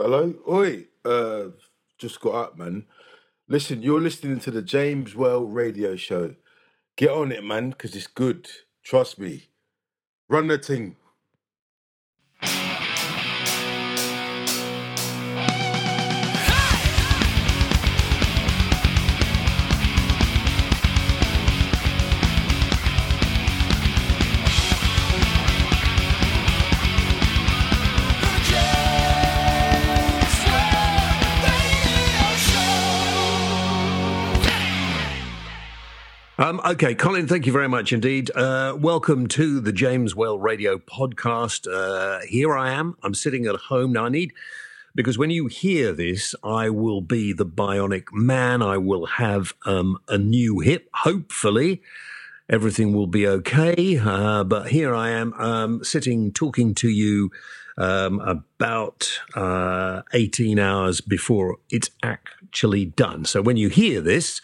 Hello? Oi. Just got up, man. Listen, you're listening to the James Well Radio Show. Get on it, man, because it's good. Trust me. Run the thing. Okay, Colin, thank you very much indeed. Welcome to the James Well Radio Podcast. Here I am. I'm sitting at home. Now, because when you hear this, I will be the bionic man. I will have a new hip, hopefully. Everything will be okay. But here I am sitting, talking to you about 18 hours before it's actually done. So when you hear this,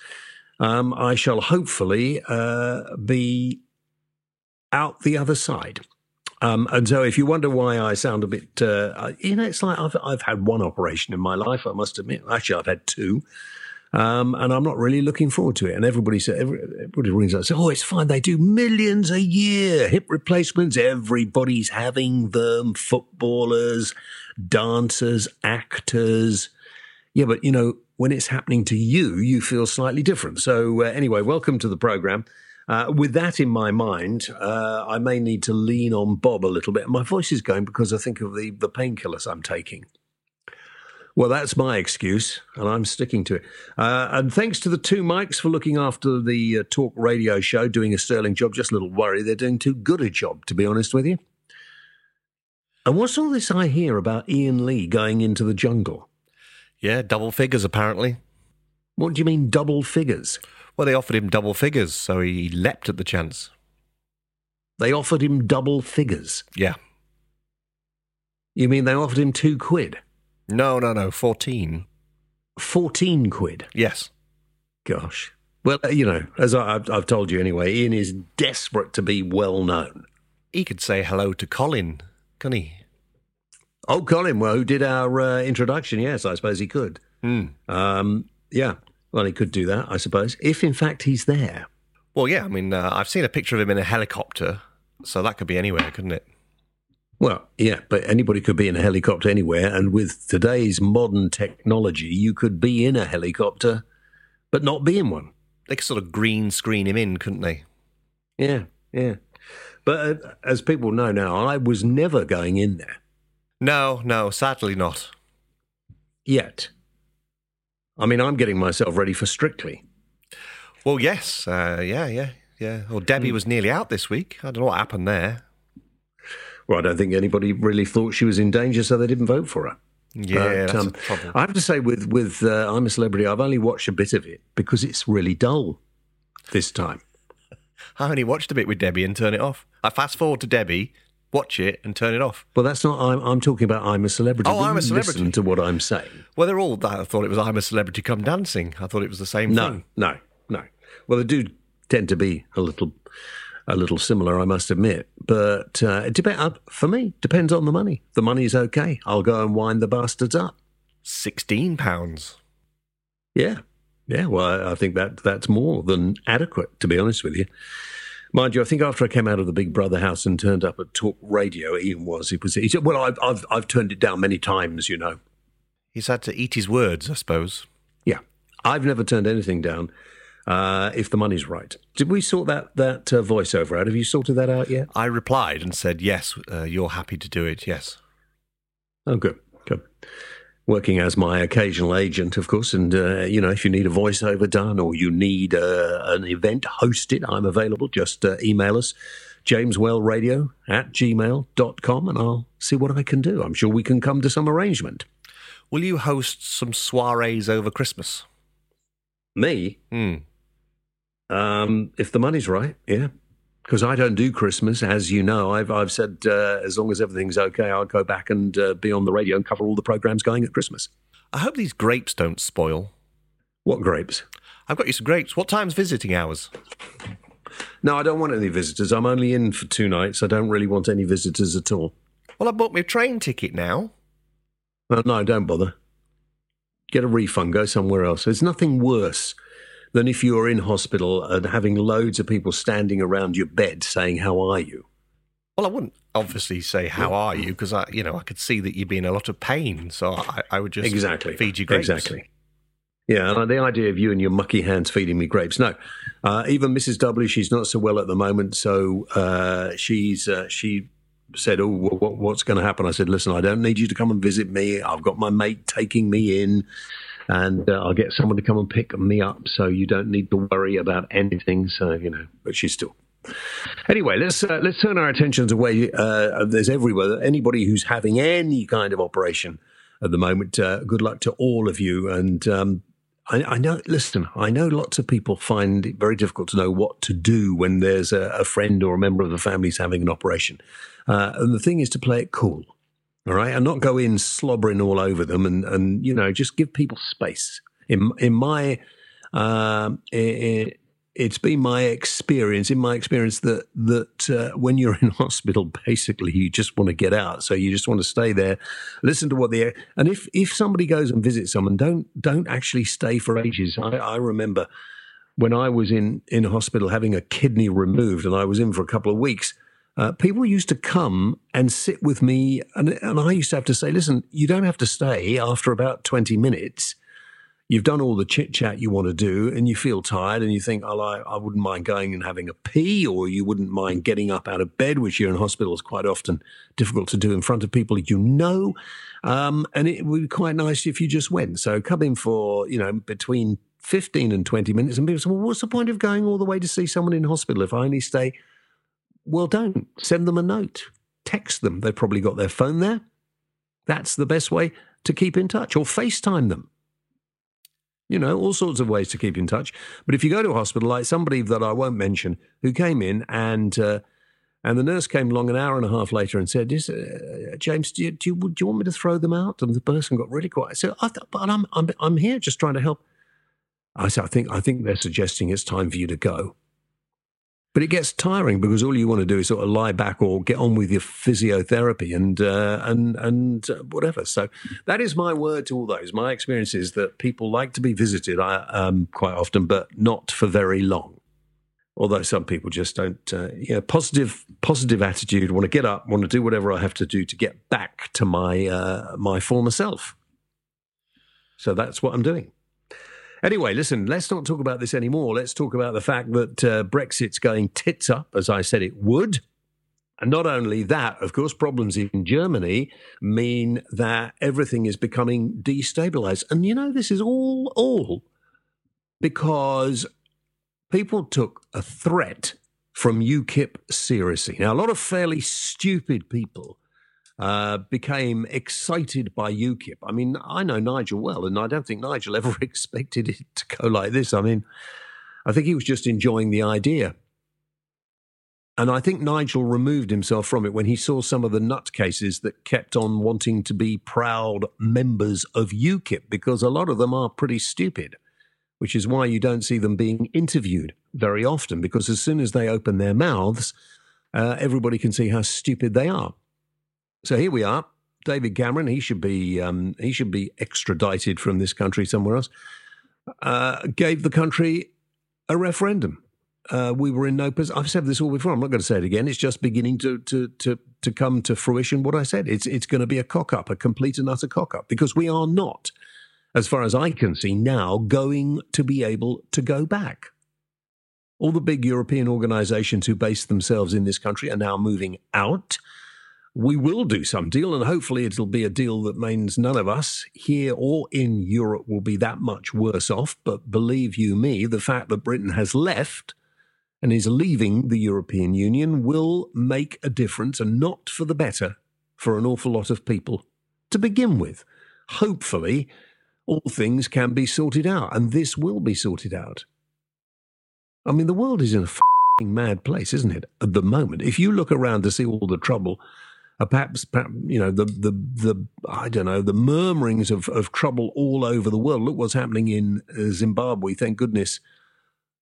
I shall hopefully be out the other side. And so if you wonder why I sound a bit, it's like I've had one operation in my life, I must admit. Actually, I've had two. And I'm not really looking forward to it. And everybody rings up and says, oh, it's fine. They do millions a year. Hip replacements. Everybody's having them. Footballers, dancers, actors. Yeah, but, you know, when it's happening to you, you feel slightly different. So anyway, welcome to the programme. With that in my mind, I may need to lean on Bob a little bit. My voice is going because I think of the painkillers I'm taking. Well, that's my excuse, and I'm sticking to it. And thanks to the two mics for looking after the talk radio show, doing a sterling job. Just a little worry, they're doing too good a job, to be honest with you. And what's all this I hear about Ian Lee going into the jungle? Yeah, double figures, apparently. What do you mean, double figures? Well, they offered him double figures, so he leapt at the chance. They offered him double figures? Yeah. You mean they offered him £2? No, 14. 14 quid? Yes. Gosh. Well, you know, as I've told you anyway, Ian is desperate to be well known. He could say hello to Colin, couldn't he? Oh, Colin, well, who did our introduction? Yes, I suppose he could. Mm. Yeah, well, he could do that, I suppose, if, in fact, he's there. Well, yeah, I mean, I've seen a picture of him in a helicopter, so that could be anywhere, couldn't it? Well, yeah, but anybody could be in a helicopter anywhere, and with today's modern technology, you could be in a helicopter but not be in one. They could sort of green screen him in, couldn't they? Yeah. But as people know now, I was never going in there. No, sadly not. Yet. I mean, I'm getting myself ready for Strictly. Well, yes, yeah. Well, Debbie was nearly out this week. I don't know what happened there. Well, I don't think anybody really thought she was in danger, so they didn't vote for her. Yeah, that's a problem. I have to say, with I'm a Celebrity, I've only watched a bit of it because it's really dull this time. I only watched a bit with Debbie and turned it off. I fast forward to Debbie, watch it and turn it off. Well, that's not... I'm talking about I'm a Celebrity. Oh, I'm a Celebrity. Listen to what I'm saying. Well, they're all... I thought it was I'm a Celebrity Come Dancing. I thought it was the same thing. No. Well, they do tend to be a little similar, I must admit. But it for me, depends on the money. The money's okay. I'll go and wind the bastards up. £16. Yeah. Yeah, well, I think that's more than adequate, to be honest with you. Mind you, I think after I came out of the Big Brother house and turned up at Talk Radio, Ian was. He said, well, I've turned it down many times, you know. He's had to eat his words, I suppose. Yeah, I've never turned anything down if the money's right. Did we sort that voiceover out? Have you sorted that out yet? I replied and said, yes, you're happy to do it, yes. Oh, good. Working as my occasional agent, of course, and, you know, if you need a voiceover done or you need an event hosted, I'm available. Just email us, jameswellradio@gmail.com, and I'll see what I can do. I'm sure we can come to some arrangement. Will you host some soirees over Christmas? Me? Mm. If the money's right, yeah. Because I don't do Christmas, as you know. I've said as long as everything's okay, I'll go back and be on the radio and cover all the programmes going at Christmas. I hope these grapes don't spoil. What grapes? I've got you some grapes. What time's visiting hours? No, I don't want any visitors. I'm only in for 2 nights. I don't really want any visitors at all. Well, I bought my train ticket now. No, don't bother. Get a refund, go somewhere else. There's nothing worse than if you are in hospital and having loads of people standing around your bed saying, how are you? Well, I wouldn't obviously say, how are you? Because, I could see that you'd be in a lot of pain. So I would just feed you grapes. Exactly. Yeah, and the idea of you and your mucky hands feeding me grapes. No, even Mrs. W, she's not so well at the moment, so she said, oh, what's going to happen? I said, listen, I don't need you to come and visit me. I've got my mate taking me in, and I'll get someone to come and pick me up, so you don't need to worry about anything. So, but she's still... Anyway, let's turn our attentions away. There's everywhere. Anybody who's having any kind of operation at the moment, good luck to all of you. And... I know lots of people find it very difficult to know what to do when there's a friend or a member of the family's having an operation. And the thing is to play it cool, all right? And not go in slobbering all over them and just give people space. It's been my experience that when you're in hospital, basically you just want to get out. So you just want to stay there, listen to what and if somebody goes and visits someone, don't actually stay for ages. I remember when I was in hospital having a kidney removed, and I was in for a couple of weeks. People used to come and sit with me, and I used to have to say, listen, you don't have to stay after about 20 minutes. You've done all the chit-chat you want to do and you feel tired and you think, oh, I wouldn't mind going and having a pee, or you wouldn't mind getting up out of bed, which you're in hospital is quite often difficult to do in front of people you know. And it would be quite nice if you just went. So come in for, between 15 and 20 minutes. And people say, well, what's the point of going all the way to see someone in hospital if I only stay? Well, don't. Send them a note. Text them. They've probably got their phone there. That's the best way to keep in touch, or FaceTime them. All sorts of ways to keep in touch. But if you go to a hospital, like somebody that I won't mention, who came in and the nurse came along an hour and a half later and said, James, do you want me to throw them out? And the person got really quiet. I said, I'm here just trying to help. I said, I think they're suggesting it's time for you to go. But it gets tiring because all you want to do is sort of lie back or get on with your physiotherapy and whatever. So that is my word to all those. My experience is that people like to be visited quite often, but not for very long. Although some people just don't. Positive attitude. Want to get up. Want to do whatever I have to do to get back to my my former self. So that's what I'm doing. Anyway, listen, let's not talk about this anymore. Let's talk about the fact that Brexit's going tits up, as I said it would. And not only that, of course, problems in Germany mean that everything is becoming destabilised. And, this is all because people took a threat from UKIP seriously. Now, a lot of fairly stupid people became excited by UKIP. I mean, I know Nigel well, and I don't think Nigel ever expected it to go like this. I mean, I think he was just enjoying the idea. And I think Nigel removed himself from it when he saw some of the nutcases that kept on wanting to be proud members of UKIP, because a lot of them are pretty stupid, which is why you don't see them being interviewed very often, because as soon as they open their mouths, everybody can see how stupid they are. So here we are, David Cameron. He should be extradited from this country somewhere else. Gave the country a referendum. We were in no position. I've said this all before. I'm not going to say it again. It's just beginning to come to fruition. What I said. It's going to be a cock up, a complete and utter cock up, because we are not, as far as I can see now, going to be able to go back. All the big European organisations who base themselves in this country are now moving out. We will do some deal, and hopefully it'll be a deal that means none of us here or in Europe will be that much worse off. But believe you me, the fact that Britain has left and is leaving the European Union will make a difference, and not for the better, for an awful lot of people to begin with. Hopefully, all things can be sorted out, and this will be sorted out. I mean, the world is in a f***ing mad place, isn't it, at the moment? If you look around to see all the trouble... Perhaps the murmurings of trouble all over the world. Look what's happening in Zimbabwe. Thank goodness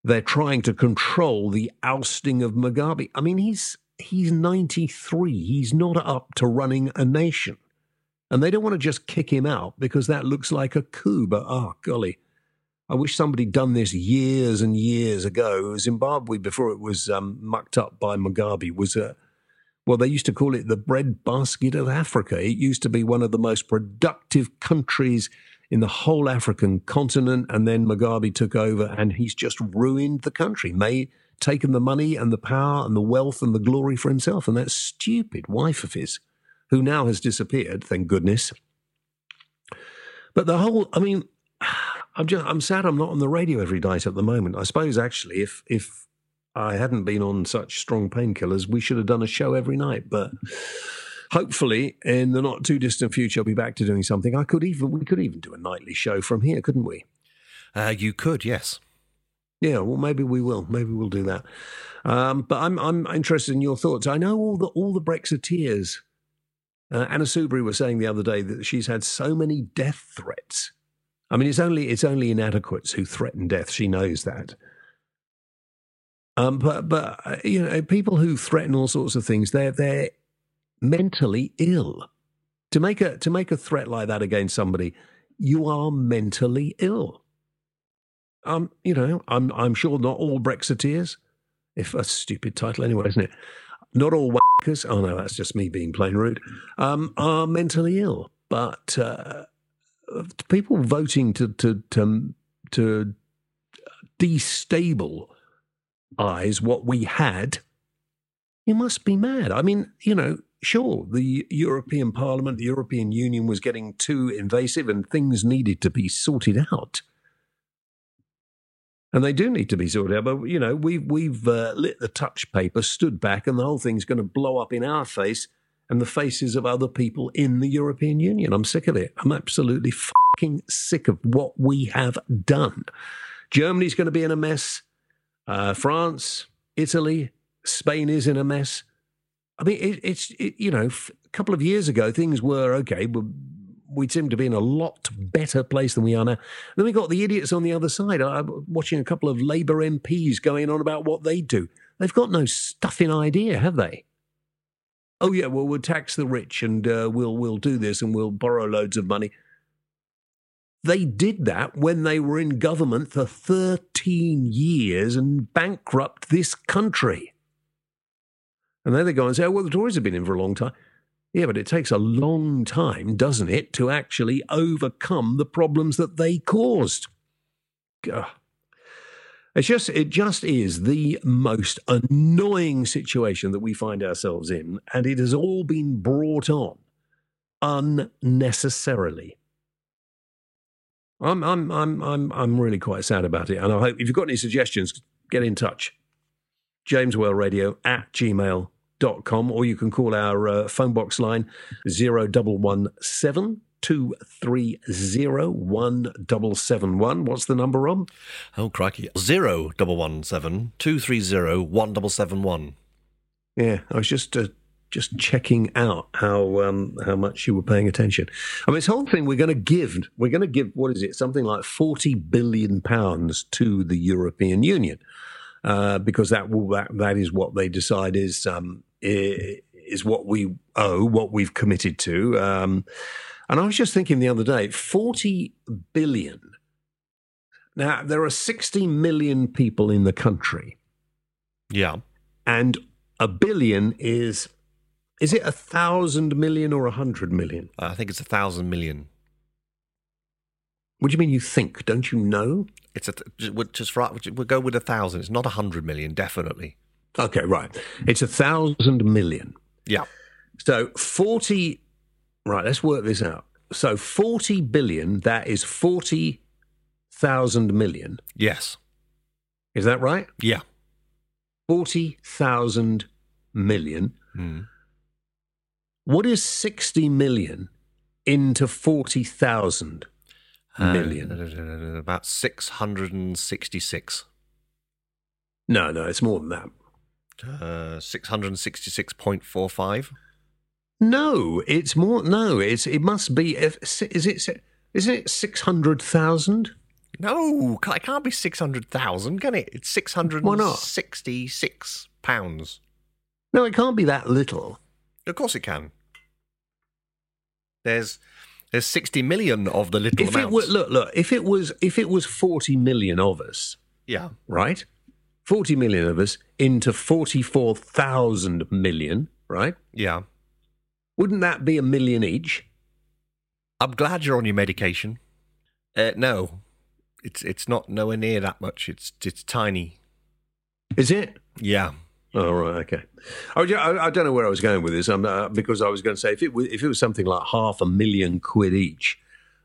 they're trying to control the ousting of Mugabe. I mean, he's 93. He's not up to running a nation. And they don't want to just kick him out because that looks like a coup. But, oh, golly, I wish somebody'd done this years and years ago. Zimbabwe, before it was mucked up by Mugabe, was a... Well, they used to call it the breadbasket of Africa. It used to be one of the most productive countries in the whole African continent, and then Mugabe took over, and he's just ruined the country, taken the money and the power and the wealth and the glory for himself, and that stupid wife of his, who now has disappeared, thank goodness. But the whole, I mean, I'm sad I'm not on the radio every night at the moment. I suppose, actually, if I hadn't been on such strong painkillers, we should have done a show every night. But hopefully, in the not too distant future, I'll be back to doing something. We could even do a nightly show from here, couldn't we? You could, yes. Yeah, well, maybe we will. Maybe we'll do that. But I'm interested in your thoughts. I know all the Brexiteers. Anna Soubry was saying the other day that she's had so many death threats. I mean, it's only inadequates who threaten death. She knows that. But you know, people who threaten all sorts of things, they're mentally ill. To make a threat like that against somebody, you are mentally ill. You know, I'm sure not all Brexiteers, if a stupid title anyway, isn't it? Not all wankers. Oh no, that's just me being plain rude. Are mentally ill, but people voting to destabilize what we had, you must be mad. I mean, you know, sure, the European Parliament, the European Union was getting too invasive and things needed to be sorted out. And they do need to be sorted out, but, you know, we've lit the touch paper, stood back, and the whole thing's going to blow up in our face and the faces of other people in the European Union. I'm sick of it. I'm absolutely fucking sick of what we have done. Germany's going to be in a mess. France, Italy, Spain is in a mess. I mean, a couple of years ago, things were okay. We seemed to be in a lot better place than we are now. And then we got the idiots on the other side. I'm watching a couple of Labour MPs going on about what they do. They've got no stuffing idea, have they? Oh, yeah, well, we'll tax the rich and we'll do this and we'll borrow loads of money. They did that when they were in government for 13 years and bankrupt this country. And then they go and say, oh, well, the Tories have been in for a long time. Yeah, but it takes a long time, doesn't it, to actually overcome the problems that they caused. Ugh. It just is the most annoying situation that we find ourselves in, and it has all been brought on unnecessarily. I'm really quite sad about it, and I hope if you've got any suggestions, get in touch. JamesWellRadio@gmail.com, or you can call our phone box line 01172301771. What's the number, Rob? Oh crikey, 01172301771. Yeah, I was just checking out how much you were paying attention. I mean, this whole thing we're going to give what is it, something like £40 billion to the European Union, because that is what they decide is what we owe, what we've committed to. And I was just thinking the other day, £40 billion. Now there are 60 million people in the country. Yeah, and a billion is. Is it 1,000 million or 100 million? I think it's 1,000 million. What do you mean you think? Don't you know? It's we'll go with 1,000. It's not 100 million, definitely. Okay, right. It's 1,000 million. Yeah. So 40. Right. Let's work this out. So 40 billion. That is 40,000 million. Yes. Is that right? Yeah. 40,000 million. Mm. What is 60 million into 40,000 million? About 666. No, it's more than that. 666.45? No, it's more. No, it must be. Is it 600,000? No, it can't be 600,000, can it? It's 666 pounds. No, it can't be that little. Of course it can. There's 60 million of the little amounts. If it was 40 million of us, yeah, right? 40 million of us into 44,000 million, right? Yeah. Wouldn't that be a million each? I'm glad you're on your medication. No, it's not nowhere near that much. It's tiny. Is it? Yeah. Oh, right, okay. I don't know where I was going with this, because I was going to say if it was something like £500,000 each,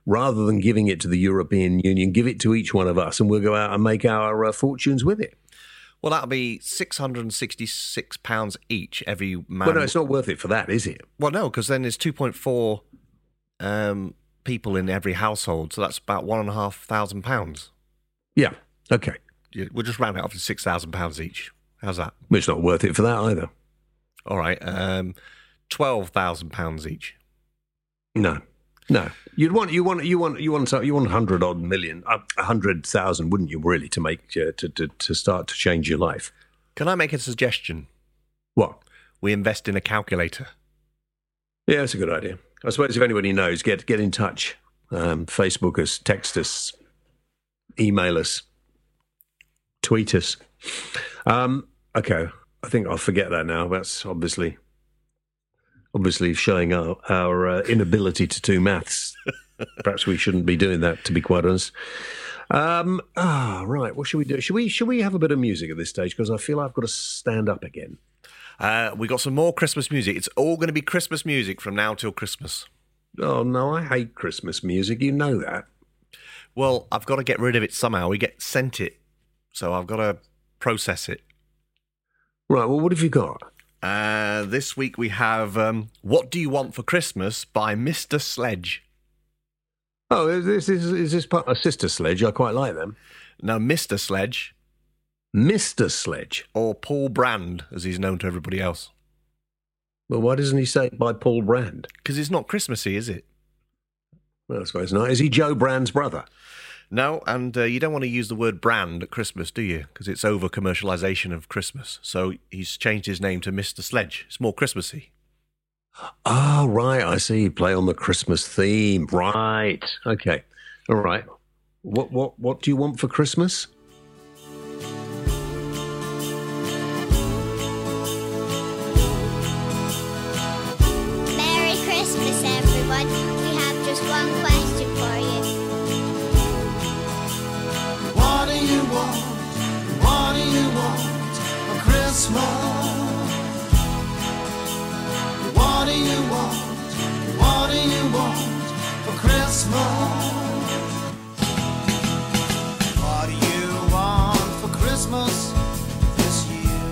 rather than giving it to the European Union, give it to each one of us and we'll go out and make our fortunes with it. Well, that'll be £666 each, every man. Well, no, it's not worth it for that, is it? Well, no, because then there's 2.4 people in every household, so that's about £1,500. Yeah, okay. We'll just round it off to £6,000 each. How's that? It's not worth it for that either. All right, £12,000 each. No. You want 100 odd million, 100,000, wouldn't you? Really, to make to start to change your life. Can I make a suggestion? What? We invest in a calculator. Yeah, that's a good idea. I suppose if anybody knows, get in touch. Facebook us, text us, email us, tweet us. Okay, I think I'll forget that now. That's obviously showing our inability to do maths. Perhaps we shouldn't be doing that, to be quite honest. Right, what should we do? Should we have a bit of music at this stage? Because I feel I've got to stand up again. We got some more Christmas music. It's all going to be Christmas music from now till Christmas. Oh, no, I hate Christmas music. You know that. Well, I've got to get rid of it somehow. We get sent it, so I've got to process it. Right, well, what have you got? This week we have What Do You Want for Christmas by Mr. Sledge. Oh, is this part of Sister Sledge? I quite like them. Now, Mr. Sledge. Mr. Sledge? Or Paul Brand, as he's known to everybody else. Well, why doesn't he say it by Paul Brand? Because it's not Christmassy, is it? Well, I suppose not. Is he Joe Brand's brother? No, and you don't want to use the word brand at Christmas, do you? Because it's over-commercialisation of Christmas. So he's changed his name to Mr. Sledge. It's more Christmassy. Oh, right, I see. Play on the Christmas theme. Right. Okay. All right. What do you want for Christmas? Merry Christmas, everyone. We have just one question for you. What do you want for Christmas? What do you want for Christmas? What do you want for Christmas this year?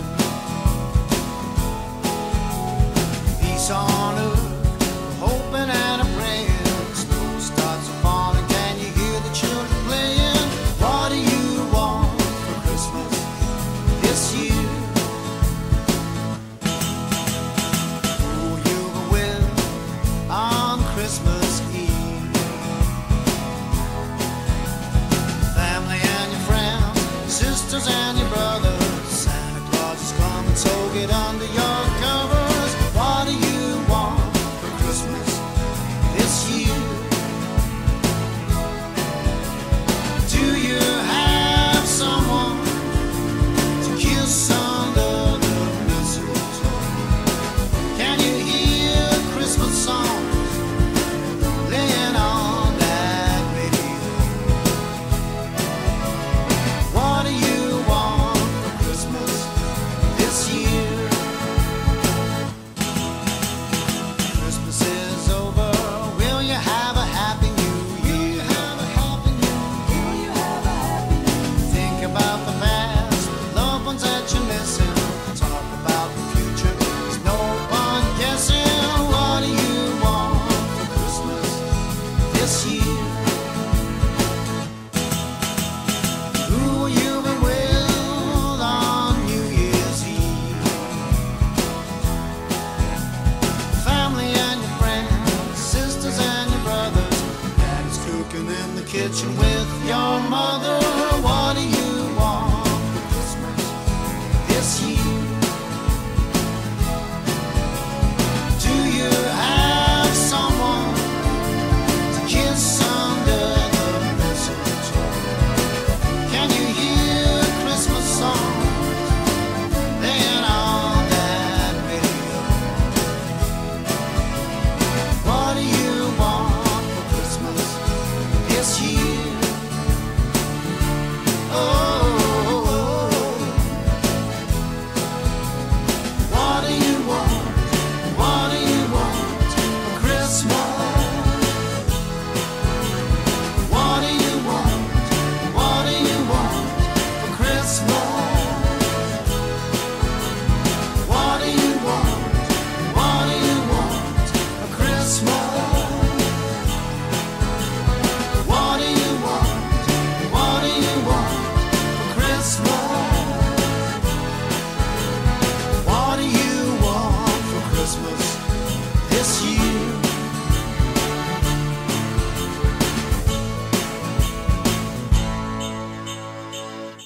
Peace on earth, hoping and a prayer. Snow starts falling, can you hear the children playing? What do you want for Christmas this year? Christmas Eve, family and your friends, sisters and your brothers, Santa Claus is coming, so get under your covers. What do you want for Christmas this year? Do you have someone to kiss under the mistletoe? Can you hear Christmas songs? Do you have someone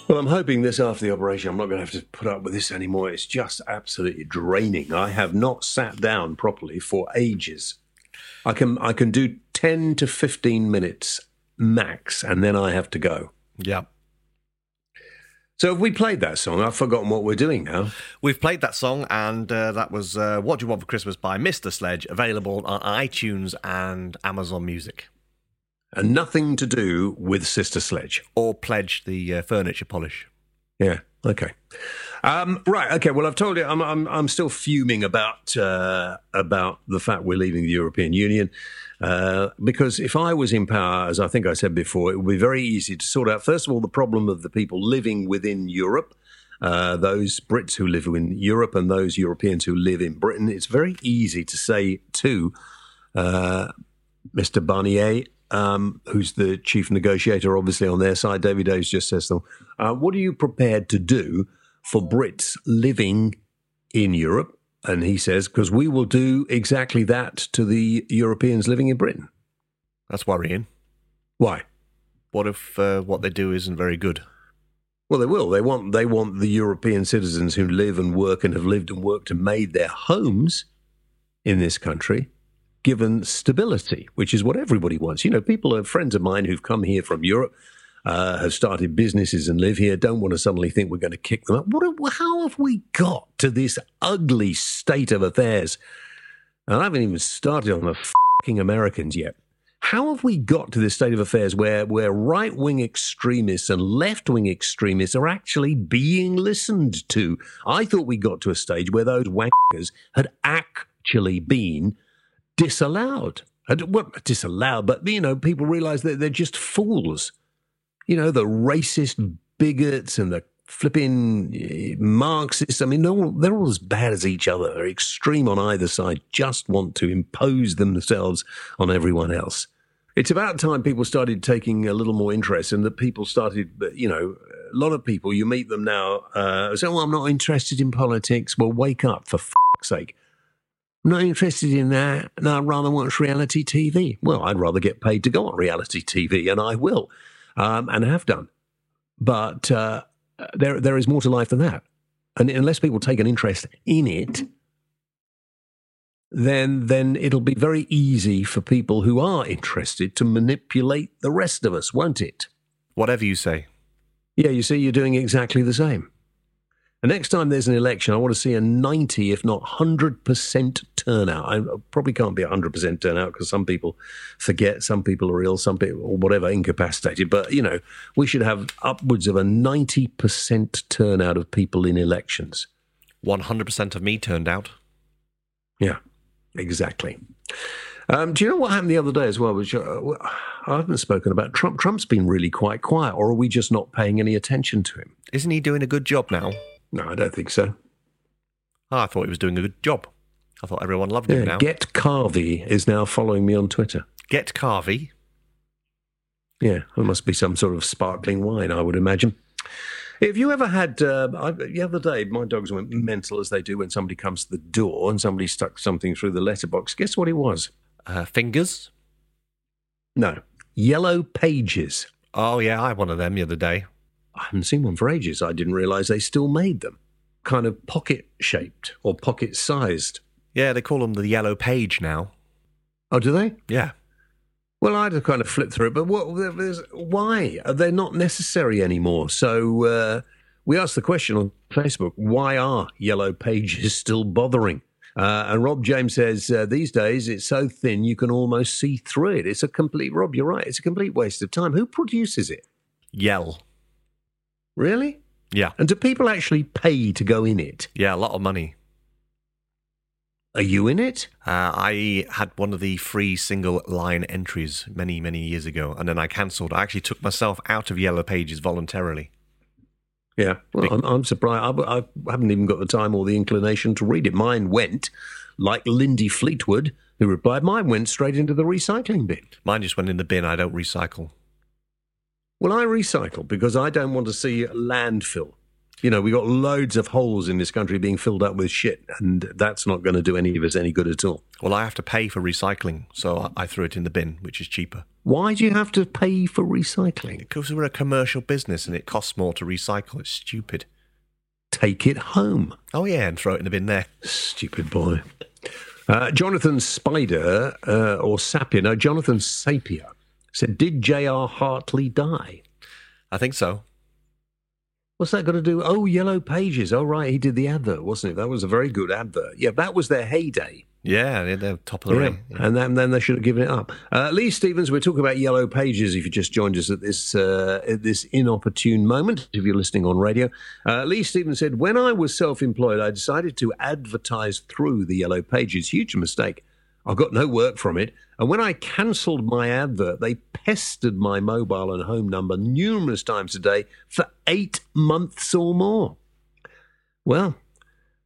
Well, I'm hoping this after the operation I'm not going to have to put up with this anymore. It's just absolutely draining. I have not sat down properly for ages. I can do 10 to 15 minutes max, and then I have to go. Yeah. So have we played that song? I've forgotten what we're doing now. We've played that song, and that was What Do You Want for Christmas by Mr. Sledge, available on iTunes and Amazon Music. And nothing to do with Sister Sledge. Or Pledge, the furniture polish. Yeah, okay. Right, okay, well, I've told you, I'm still fuming about the fact we're leaving the European Union, because if I was in power, as I think I said before, it would be very easy to sort out, first of all, the problem of the people living within Europe, those Brits who live in Europe and those Europeans who live in Britain. It's very easy to say to Mr. Barnier, who's the chief negotiator, obviously, on their side. David Davis just says to them, what are you prepared to do for Brits living in Europe? And he says, because we will do exactly that to the Europeans living in Britain. That's worrying. Why? What if what they do isn't very good? Well, they will. They want the European citizens who live and work and have lived and worked and made their homes in this country given stability, which is what everybody wants. You know, people are friends of mine who've come here from Europe, have started businesses and live here, don't want to suddenly think we're going to kick them out. How have we got to this ugly state of affairs? And I haven't even started on the fucking Americans yet. How have we got to this state of affairs where right-wing extremists and left-wing extremists are actually being listened to? I thought we got to a stage where those wankers had actually been disallowed. Disallowed, but, you know, people realise that they're just fools. You know, the racist bigots and the flipping Marxists. I mean, they're all as bad as each other. They're extreme on either side, just want to impose themselves on everyone else. It's about time people started taking a little more interest and that people started, you know, a lot of people, you meet them now, say, oh, I'm not interested in politics. Well, wake up, for fuck's sake. I'm not interested in that, and I'd rather watch reality TV. Well, I'd rather get paid to go on reality TV, and I will, and have done. But there is more to life than that. And unless people take an interest in it, then it'll be very easy for people who are interested to manipulate the rest of us, won't it? Whatever you say. Yeah, you see, you're doing exactly the same. The next time there's an election, I want to see a 90, if not 100% turnout. I probably can't be 100% turnout because some people forget, some people are ill, some people, or whatever, incapacitated. But, you know, we should have upwards of a 90% turnout of people in elections. 100% of me turned out. Yeah, exactly. Do you know what happened the other day as well? Which I haven't spoken about. Trump's been really quite quiet, or are we just not paying any attention to him? Isn't he doing a good job now? No, I don't think so. Oh, I thought he was doing a good job. I thought everyone loved him now. Get Carvey is now following me on Twitter. Get Carvey? Yeah, there must be some sort of sparkling wine, I would imagine. If you ever had... the other day, my dogs went mental, as they do when somebody comes to the door and somebody stuck something through the letterbox. Guess what it was? Fingers? No. Yellow Pages. Oh, yeah, I had one of them the other day. I haven't seen one for ages. I didn't realise they still made them. Kind of pocket-shaped or pocket-sized. Yeah, they call them the Yellow Page now. Oh, do they? Yeah. Well, I'd have kind of flipped through it, but why? They're not necessary anymore. So we asked the question on Facebook, why are Yellow Pages still bothering? And Rob James says, these days it's so thin you can almost see through it. It's a complete, Rob, you're right, it's a complete waste of time. Who produces it? Yell. Really? Yeah. And do people actually pay to go in it? Yeah, a lot of money. Are you in it? I had one of the free single line entries many, many years ago, and then I cancelled. I actually took myself out of Yellow Pages voluntarily. Yeah, well, I'm surprised. I haven't even got the time or the inclination to read it. Mine went, like Lindy Fleetwood, who replied, mine went straight into the recycling bin. Mine just went in the bin. I don't recycle. Well, I recycle because I don't want to see landfill. You know, we got loads of holes in this country being filled up with shit, and that's not going to do any of us any good at all. Well, I have to pay for recycling, so I threw it in the bin, which is cheaper. Why do you have to pay for recycling? Because we're a commercial business and it costs more to recycle. It's stupid. Take it home. Oh, yeah, and throw it in the bin there. Stupid boy. Jonathan Spider, or Sapia, no, Jonathan Sapia, said, did J.R. Hartley die? I think so. What's that got to do? Oh, Yellow Pages. Oh, right, he did the advert, wasn't it? That was a very good advert. Yeah, that was their heyday. Yeah, they're top of the ring. Yeah. And then they should have given it up. Lee Stevens, we're talking about Yellow Pages, if you just joined us at this inopportune moment, if you're listening on radio. Lee Stevens said, when I was self-employed, I decided to advertise through the Yellow Pages. Huge mistake. I got no work from it. And when I cancelled my advert, they pestered my mobile and home number numerous times a day for 8 months or more. Well,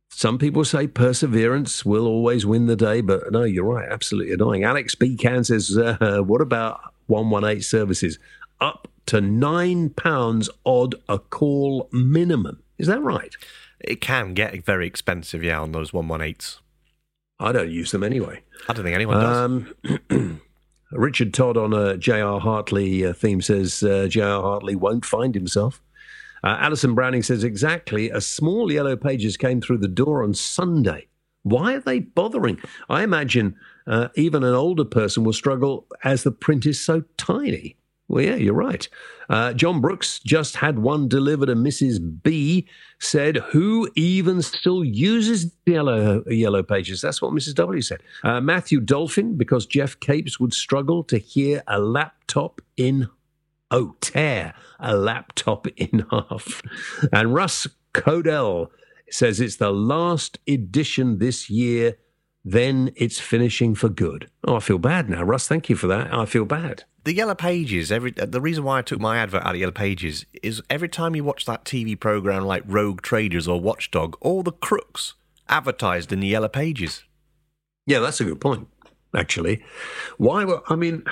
some people say perseverance will always win the day, but no, you're right, absolutely annoying. Alex B. Can says, what about 118 services? Up to £9 odd a call minimum. Is that right? It can get very expensive, yeah, on those 118s. I don't use them anyway. I don't think anyone does. Richard Todd on a J.R. Hartley theme says J.R. Hartley won't find himself. Alison Browning says, exactly, a small Yellow Pages came through the door on Sunday. Why are they bothering? I imagine even an older person will struggle as the print is so tiny. Well, yeah, you're right. John Brooks just had one delivered, and Mrs. B said, who even still uses Yellow Pages? That's what Mrs. W said. Matthew Dolphin, because Jeff Capes would struggle to hear a laptop in... Oh, tear a laptop in half. And Russ Codell says it's the last edition this year, then it's finishing for good. Oh, I feel bad now, Russ. Thank you for that. I feel bad. The Yellow Pages, the reason why I took my advert out of Yellow Pages is every time you watch that TV programme like Rogue Traders or Watchdog, all the crooks advertised in the Yellow Pages. Yeah, that's a good point, actually. Why were, I mean,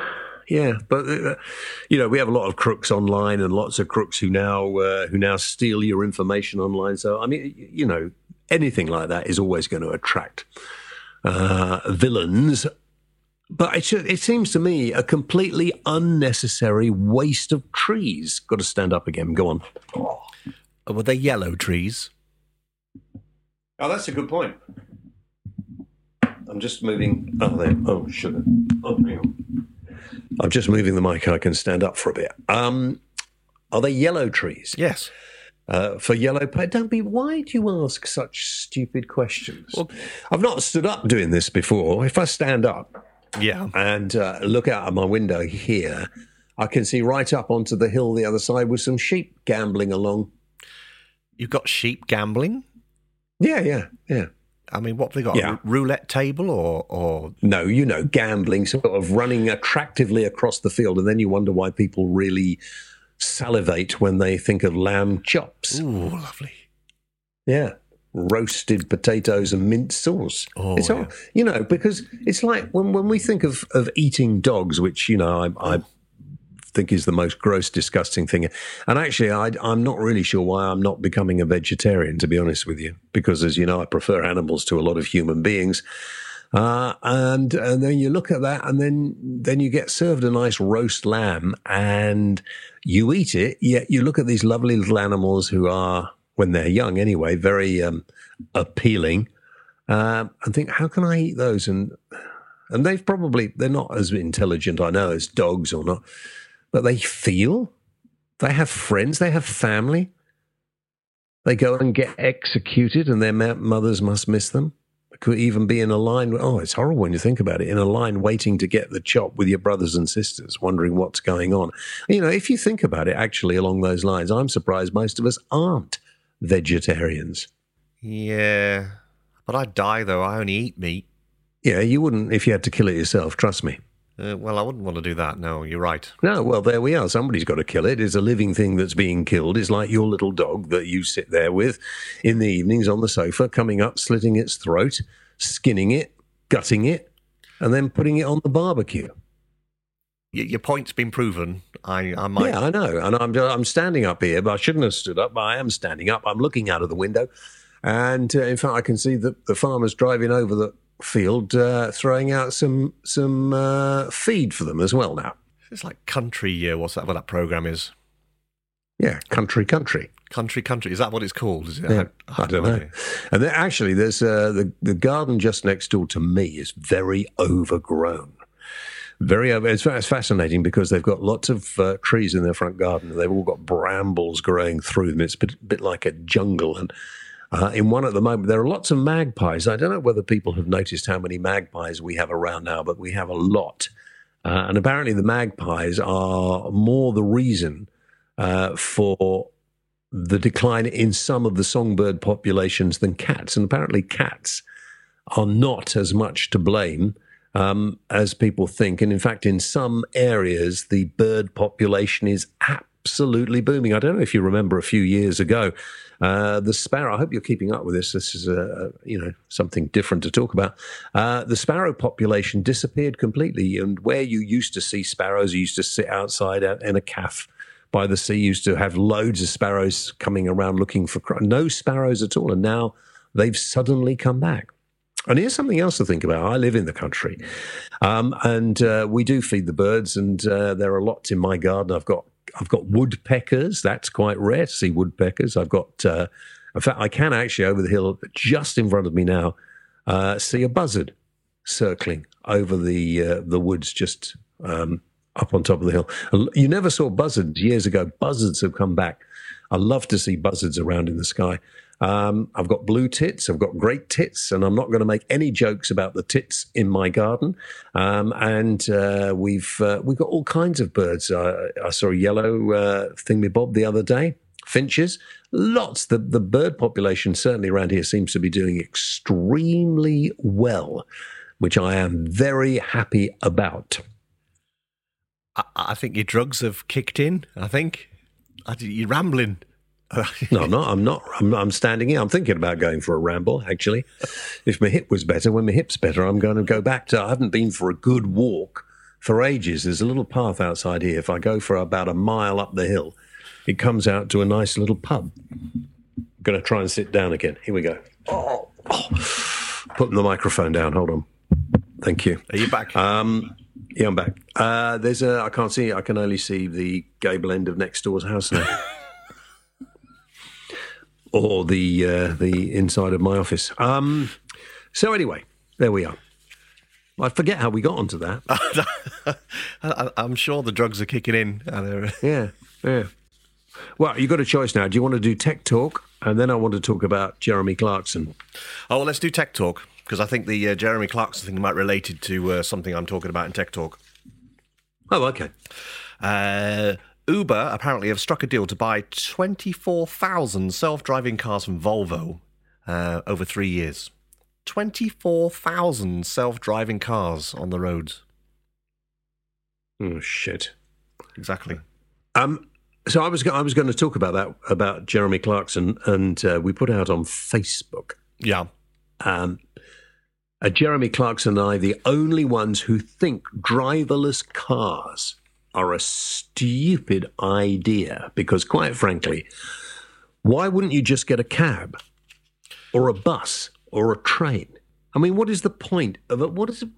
yeah, but, you know, we have a lot of crooks online and lots of crooks who now steal your information online. So, I mean, you know, anything like that is always going to attract villains. But it seems to me a completely unnecessary waste of trees. Got to stand up again. Go on. Oh, well, they're yellow trees. Oh, that's a good point. I'm just moving. Oh, there. Oh, sugar. Oh, hang on. I'm just moving the mic. I can stand up for a bit. Are they yellow trees? Yes. For Yellow Pages. Don't be. Why do you ask such stupid questions? Well, I've not stood up doing this before. If I stand up, yeah, and look out of my window here, I can see right up onto the hill the other side with some sheep gambling along. You've got sheep gambling? Yeah. I mean, what have they got? Yeah. A roulette table or... No, you know, gambling, sort of running attractively across the field, and then you wonder why people really salivate when they think of lamb chops. Ooh, lovely. Yeah. Roasted potatoes and mint sauce. Oh, it's all, yeah. You know, because it's like when we think of eating dogs, which, you know, I think is the most gross, disgusting thing. And actually, I'm not really sure why I'm not becoming a vegetarian, to be honest with you, because, as you know, I prefer animals to a lot of human beings. And then you look at that, and then you get served a nice roast lamb, and you eat it, yet you look at these lovely little animals who are, when they're young anyway, very appealing, and think, how can I eat those? And And they're not as intelligent, I know, as dogs or not, but they feel, they have friends, they have family. They go and get executed and their mothers must miss them. It could even be in a line, oh, it's horrible when you think about it, in a line waiting to get the chop with your brothers and sisters, wondering what's going on. You know, if you think about it, actually, along those lines, I'm surprised most of us aren't vegetarians. Yeah, but I'd die, though. I only eat meat. Yeah, you wouldn't if you had to kill it yourself, trust me. Well, I wouldn't want to do that, no, you're right. No, well, there we are. Somebody's got to kill it. It's a living thing that's being killed. It's like your little dog that you sit there with in the evenings on the sofa, coming up, slitting its throat, skinning it, gutting it, and then putting it on the barbecue. Your point's been proven. I might. Yeah, I know, and I'm standing up here, but I shouldn't have stood up, but I am standing up. I'm looking out of the window, and in fact, I can see the farmer's driving over the field, throwing out some feed for them as well now. It's like Country, what that programme is? Yeah, Country. Country, is that what it's called? Is it? Yeah, I don't know. And actually, there's the garden just next door to me is very overgrown. It's fascinating because they've got lots of trees in their front garden. And they've all got brambles growing through them. It's a bit like a jungle, and in one at the moment, there are lots of magpies. I don't know whether people have noticed how many magpies we have around now, but we have a lot. And apparently the magpies are more the reason for the decline in some of the songbird populations than cats. And apparently cats are not as much to blame as people think. And in fact, in some areas, the bird population is absolutely booming. I don't know if you remember a few years ago, the sparrow, I hope you're keeping up with this. This is something different to talk about. The sparrow population disappeared completely, and where you used to see sparrows, you used to sit outside in a cafe by the sea, you used to have loads of sparrows coming around looking for no sparrows at all, and now they've suddenly come back. And here's something else to think about. I live in the country, and we do feed the birds, and there are lots in my garden. I've got woodpeckers. That's quite rare to see woodpeckers. I've got, in fact, I can actually over the hill just in front of me now see a buzzard circling over the woods just up on top of the hill. You never saw buzzards years ago. Buzzards have come back. I love to see buzzards around in the sky. I've got blue tits, I've got great tits, and I'm not going to make any jokes about the tits in my garden. And we've got all kinds of birds. I saw a yellow thingamabob the other day, finches. Lots. The bird population certainly around here seems to be doing extremely well, which I am very happy about. I think your drugs have kicked in, I think. You're rambling. No, I'm not. I'm standing here. I'm thinking about going for a ramble, actually. If my hip was better, when my hip's better, I'm going to go back to... I haven't been for a good walk for ages. There's a little path outside here. If I go for about a mile up the hill, it comes out to a nice little pub. I'm going to try and sit down again. Here we go. Oh. Putting the microphone down. Hold on. Thank you. Are you back? Yeah, I'm back. I can't see... I can only see the gable end of next door's house now. Or the inside of my office. So anyway, there we are. I forget how we got onto that. I'm sure the drugs are kicking in. Yeah. Well, you've got a choice now. Do you want to do tech talk? And then I want to talk about Jeremy Clarkson. Oh, well, let's do tech talk, because I think the Jeremy Clarkson thing might relate to something I'm talking about in tech talk. Oh, okay. Uber apparently have struck a deal to buy 24,000 self-driving cars from Volvo over 3 years. 24,000 self-driving cars on the roads. Oh, shit. Exactly. So I was going to talk about that, about Jeremy Clarkson, and we put out on Facebook. Yeah. Jeremy Clarkson and I, the only ones who think driverless cars are a stupid idea, because quite frankly, why wouldn't you just get a cab or a bus or a train? I mean, what is the point of a what is the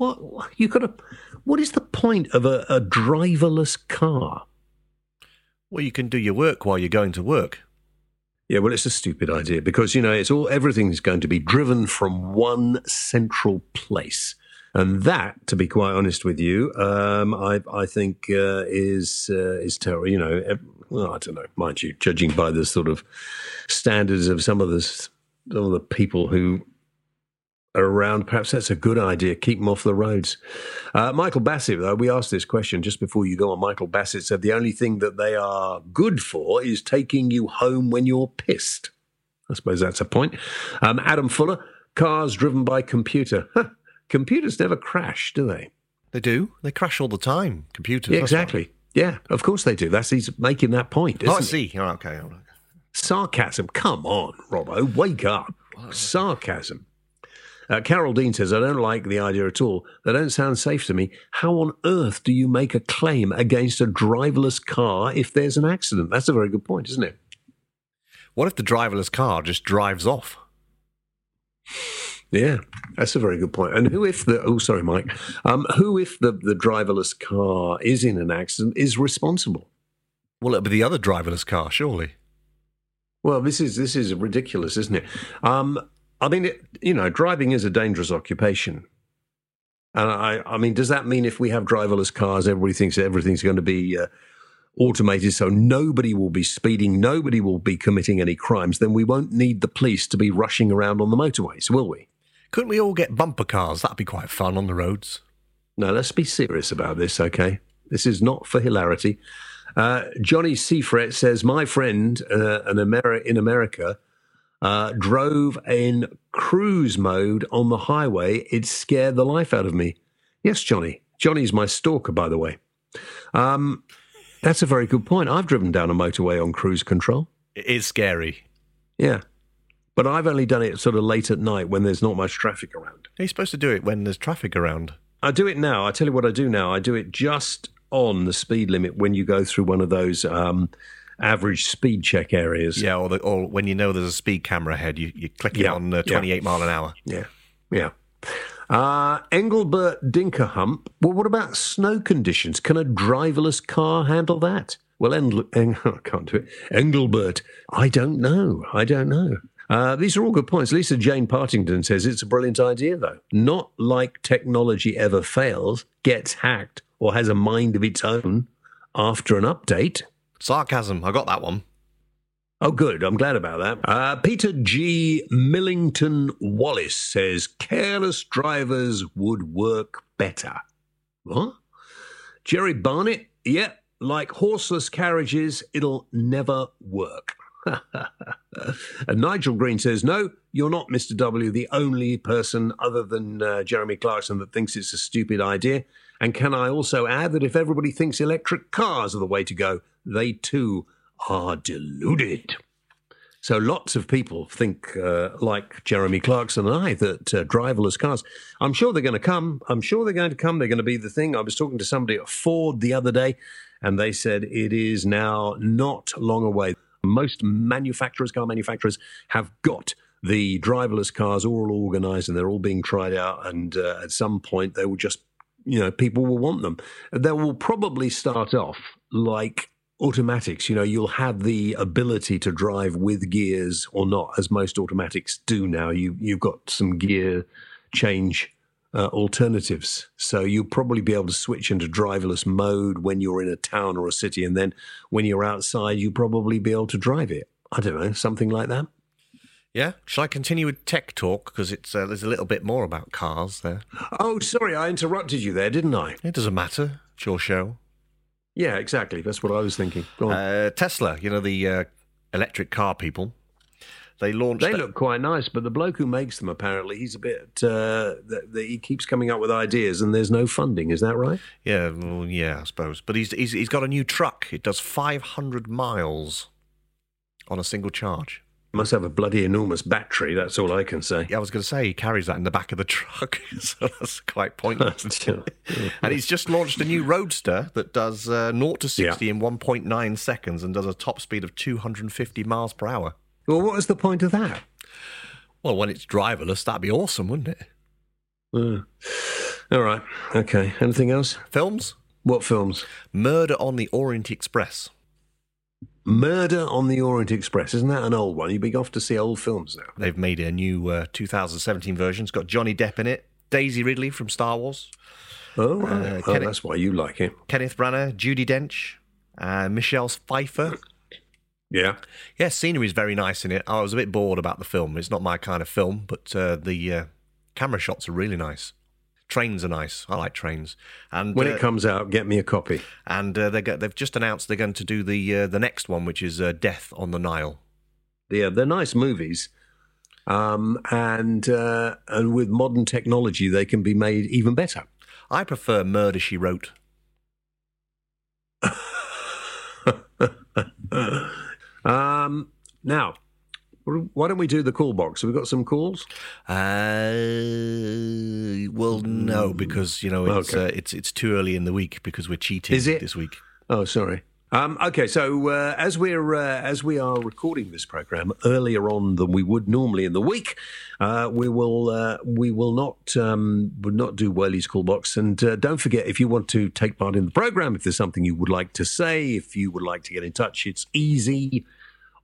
point of a driverless car? Well, you can do your work while you're going to work. Yeah, well, it's a stupid idea because, you know, everything's going to be driven from one central place. And that, to be quite honest with you, I think is terrible. You know, well, I don't know, mind you, judging by the sort of standards of some of the people who are around, perhaps that's a good idea. Keep them off the roads. Michael Bassett, though, we asked this question just before you go on. Michael Bassett said the only thing that they are good for is taking you home when you're pissed. I suppose that's a point. Adam Fuller, cars driven by computer. Huh. Computers never crash, do they? They do. They crash all the time, computers. Yeah, exactly. Yeah, of course they do. He's making that point, isn't he? Oh, I see. Oh, okay. All right. Sarcasm. Come on, Robbo, wake up. Sarcasm. Carol Dean says, I don't like the idea at all. They don't sound safe to me. How on earth do you make a claim against a driverless car if there's an accident? That's a very good point, isn't it? What if the driverless car just drives off? Yeah, that's a very good point. And who if the driverless car is in an accident is responsible? Well, it'll be the other driverless car, surely. Well, this is ridiculous, isn't it? I mean, driving is a dangerous occupation. And I mean, does that mean if we have driverless cars, everybody thinks everything's going to be automated, so nobody will be speeding, nobody will be committing any crimes, then we won't need the police to be rushing around on the motorways, will we? Couldn't we all get bumper cars? That'd be quite fun on the roads. No, let's be serious about this, okay? This is not for hilarity. Johnny Seafret says, my friend in America drove in cruise mode on the highway. It scared the life out of me. Yes, Johnny. Johnny's my stalker, by the way. That's a very good point. I've driven down a motorway on cruise control. It is scary. Yeah. But I've only done it sort of late at night when there's not much traffic around. You're supposed to do it when there's traffic around. I do it now. I tell you what I do now. I do it just on the speed limit when you go through one of those average speed check areas. Yeah, or when you know there's a speed camera ahead, you click it on 28 mile an hour. Yeah, yeah. Engelbert Dinkerhump. Well, what about snow conditions? Can a driverless car handle that? Well, I can't do it. Engelbert, I don't know. These are all good points. Lisa Jane Partington says it's a brilliant idea, though. Not like technology ever fails, gets hacked, or has a mind of its own after an update. Sarcasm. I got that one. Oh, good. I'm glad about that. Peter G. Millington Wallace says, careless drivers would work better. What? Jerry Barnett, like horseless carriages, it'll never work. And Nigel Green says, no, you're not, Mr. W, the only person other than Jeremy Clarkson that thinks it's a stupid idea. And can I also add that if everybody thinks electric cars are the way to go, they too are deluded. So lots of people think, like Jeremy Clarkson and I, that driverless cars, I'm sure they're going to come. They're going to be the thing. I was talking to somebody at Ford the other day, and they said it is now not long away. Most car manufacturers, have got the driverless cars all organised, and they're all being tried out, and at some point they will just, people will want them. They will probably start off like automatics. You'll have the ability to drive with gears or not, as most automatics do now. You've got some gear change alternatives, so you'll probably be able to switch into driverless mode when you're in a town or a city, and then when you're outside you'll probably be able to drive it. I don't know, something like that. Yeah. Shall I continue with tech talk? Because it's there's a little bit more about cars there. Oh, sorry, I interrupted you there, didn't I? It doesn't matter. It's your show. Yeah, exactly. That's what I was thinking. Go on. Tesla, the electric car people, they launched... They look quite nice, but the bloke who makes them, apparently, he's a bit... he keeps coming up with ideas and there's no funding. Is that right? Yeah, well, yeah, I suppose. But he's got a new truck. It does 500 miles on a single charge. Must have a bloody enormous battery, that's all I can say. Yeah, I was going to say, he carries that in the back of the truck, so that's quite pointless. And he's just launched a new Roadster that does 0 to 60 in 1.9 seconds and does a top speed of 250 miles per hour. Well, what was the point of that? Well, when it's driverless, that'd be awesome, wouldn't it? All right, okay. Anything else? Films? What films? Murder on the Orient Express. Murder on the Orient Express. Isn't that an old one? You'd be off to see old films now. They've made a new 2017 version. It's got Johnny Depp in it, Daisy Ridley from Star Wars. Oh, wow. That's why you like it. Kenneth Branagh, Judi Dench, Michelle Pfeiffer. Yeah. Yeah, scenery is very nice in it. I was a bit bored about the film. It's not my kind of film, but the camera shots are really nice. Trains are nice. I like trains. And when it comes out, get me a copy. And they've just announced they're going to do the next one, which is Death on the Nile. Yeah, they're nice movies. And with modern technology, they can be made even better. I prefer Murder, She Wrote. Now, why don't we do the call box? Have we got some calls? Well, no, because, you know, it's too early in the week because we're cheating this week. Oh, sorry. Okay, so as we are recording this program earlier on than we would normally in the week, we will not do Whaley's Call Box. And don't forget, if you want to take part in the program, if there's something you would like to say, if you would like to get in touch, it's easy.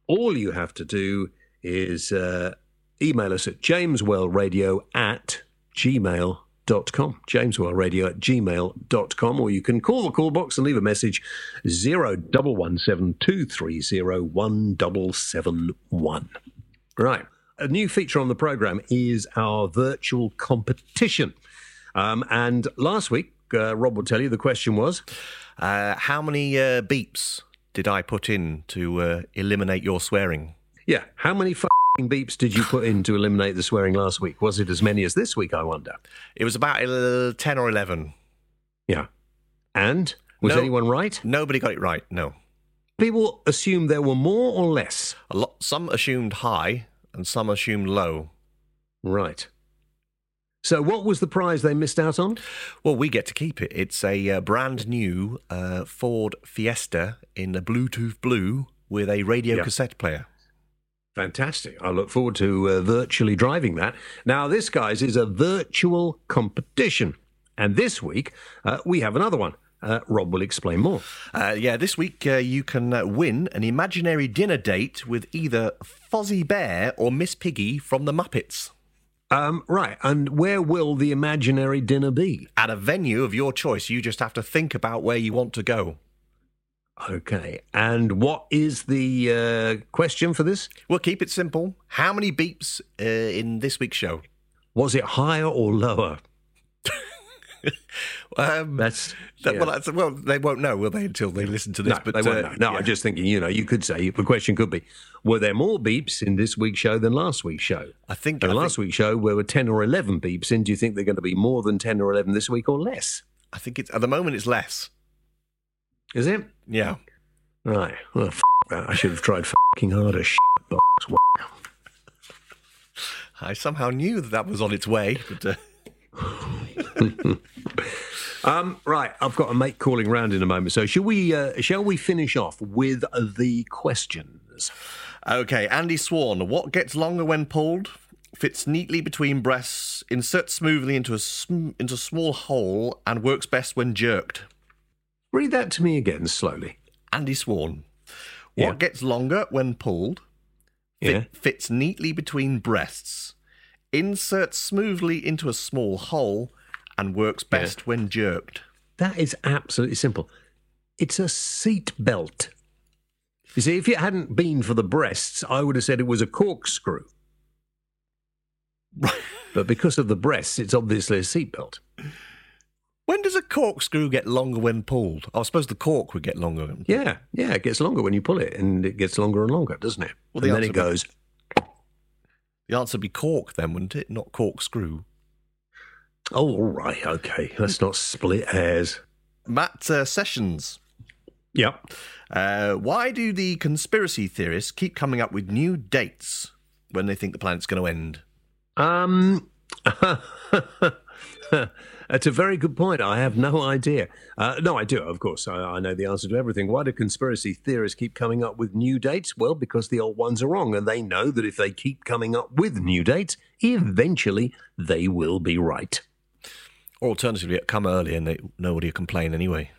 All you have to do is email us at jameswellradio@gmail.com, jameswellradio@gmail.com, or you can call the call box and leave a message, 01172301771. Right. A new feature on the programme is our virtual competition. And last week, Rob will tell you, the question was... how many beeps did I put in to eliminate your swearing? Yeah, how many beeps did you put in to eliminate the swearing last week? Was it as many as this week, I wonder? It was about 10 or 11. Yeah. And? Was anyone right? Nobody got it right, no. People assumed there were more or less? A lot. Some assumed high and some assumed low. Right. So what was the prize they missed out on? Well, we get to keep it. It's a brand new Ford Fiesta in a Bluetooth blue with a radio cassette player. Fantastic. I look forward to virtually driving that. Now, this, guys, is a virtual competition. And this week, we have another one. Rob will explain more. This week, you can win an imaginary dinner date with either Fozzie Bear or Miss Piggy from the Muppets. Right. And where will the imaginary dinner be? At a venue of your choice. You just have to think about where you want to go. Okay, and what is the question for this? We'll keep it simple. How many beeps in this week's show? Was it higher or lower? Well, they won't know, will they, until they listen to this? No, but, they won't know. No, yeah. I'm just thinking, you know, you could say, the question could be, were there more beeps in this week's show than last week's show? I think week's show, there were 10 or 11 beeps in. Do you think they're going to be more than 10 or 11 this week or less? I think it's, at the moment, it's less. Is it? Yeah. Right. Well, that. I should have tried harder. I somehow knew that was on its way. But, right. I've got a mate calling round in a moment. So shall we finish off with the questions? Okay. Andy Swan. What gets longer when pulled? Fits neatly between breasts. Inserts smoothly into a small hole and works best when jerked. Read that to me again, slowly. Andy Swan. What gets longer when pulled? Fits neatly between breasts. Inserts smoothly into a small hole and works best when jerked. That is absolutely simple. It's a seat belt. You see, if it hadn't been for the breasts, I would have said it was a corkscrew. But because of the breasts, it's obviously a seat belt. When does a corkscrew get longer when pulled? I suppose the cork would get longer. Yeah, it gets longer when you pull it, and it gets longer and longer, doesn't it? Well, and then it goes... The answer would be cork then, wouldn't it? Not corkscrew. Oh, all right, okay. Let's not split hairs. Matt Sessions. Yep. Why do the conspiracy theorists keep coming up with new dates when they think the planet's going to end? That's a very good point. I have no idea. No, I do, of course. I know the answer to everything. Why do conspiracy theorists keep coming up with new dates? Well, because the old ones are wrong, and they know that if they keep coming up with new dates, eventually they will be right. Or alternatively, it'll come early and nobody will complain anyway.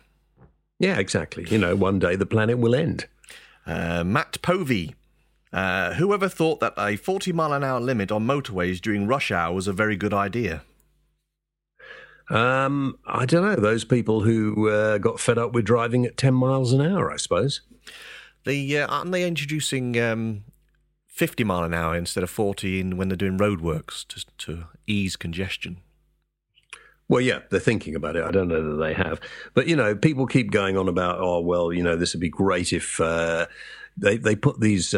Yeah, exactly. You know, one day the planet will end. Matt Povey. Whoever thought that a 40-mile-an-hour limit on motorways during rush hour was a very good idea? I don't know, those people who got fed up with driving at 10 miles an hour, I suppose. Aren't they introducing 50 mile an hour instead of 40 when they're doing roadworks to ease congestion? Well, yeah, they're thinking about it. I don't know that they have. But, you know, people keep going on about, oh, well, you know, this would be great if they put these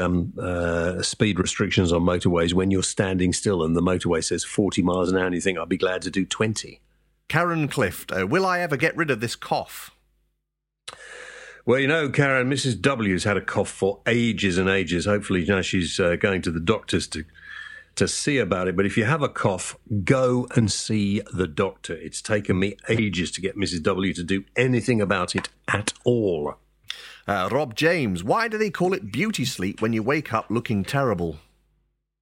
speed restrictions on motorways when you're standing still and the motorway says 40 miles an hour and you think, I'd be glad to do 20. Karen Clift, will I ever get rid of this cough? Well, you know, Karen, Mrs. W's had a cough for ages and ages. Hopefully, you know, she's going to the doctors to see about it. But if you have a cough, go and see the doctor. It's taken me ages to get Mrs. W to do anything about it at all. Rob James, why do they call it beauty sleep when you wake up looking terrible?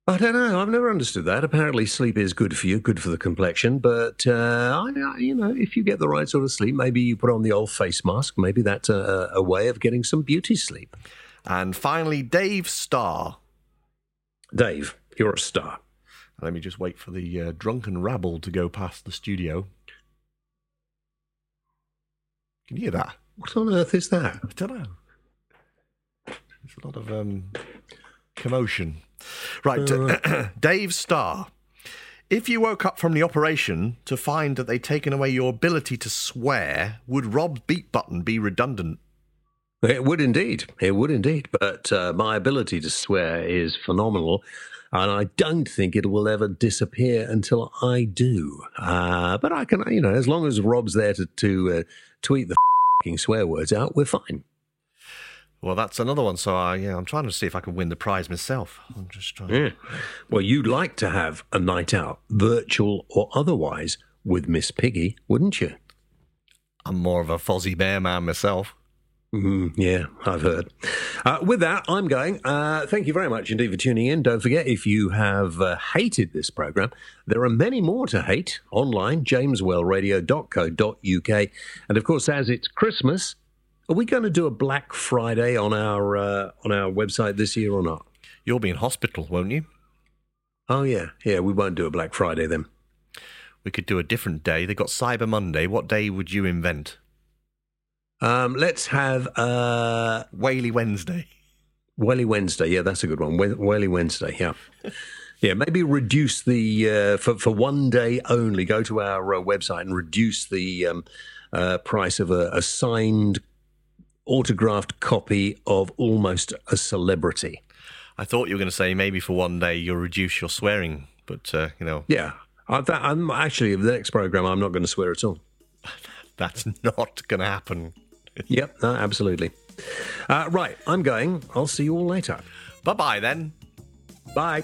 I don't know. I've never understood that. Apparently sleep is good for you, good for the complexion. But, you know, if you get the right sort of sleep, maybe you put on the old face mask. Maybe that's a way of getting some beauty sleep. And finally, Dave Starr. Dave, you're a star. Let me just wait for the drunken rabble to go past the studio. Can you hear that? What on earth is that? I don't know. There's a lot of commotion. Right, Dave Starr. If you woke up from the operation to find that they'd taken away your ability to swear, would Rob's beat button be redundant? It would indeed. It would indeed. But my ability to swear is phenomenal, and I don't think it will ever disappear until I do. But I can, you know, as long as Rob's there to tweet the f***ing swear words out, we're fine. Well, that's another one. So, I'm trying to see if I can win the prize myself. I'm just trying. Yeah. Well, you'd like to have a night out, virtual or otherwise, with Miss Piggy, wouldn't you? I'm more of a Fozzie Bear man myself. Yeah, I've heard. With that, I'm going. Thank you very much indeed for tuning in. Don't forget, if you have hated this programme, there are many more to hate online, JamesWellRadio.co.uk. And, of course, as it's Christmas, are we going to do a Black Friday on our website this year or not? You'll be in hospital, won't you? Oh, yeah. Yeah, we won't do a Black Friday then. We could do a different day. They've got Cyber Monday. What day would you invent? Let's have Whaley Wednesday. Whaley Wednesday, yeah, that's a good one. Whaley Wednesday, yeah. Yeah, maybe reduce the, for one day only, go to our website and reduce the price of a signed autographed copy of Almost a Celebrity. I thought you were going to say maybe for one day you'll reduce your swearing, but, you know. Yeah, I'm actually, the next programme, I'm not going to swear at all. That's not going to happen. Yep, no, absolutely. Right, I'm going. I'll see you all later. Bye-bye then. Bye.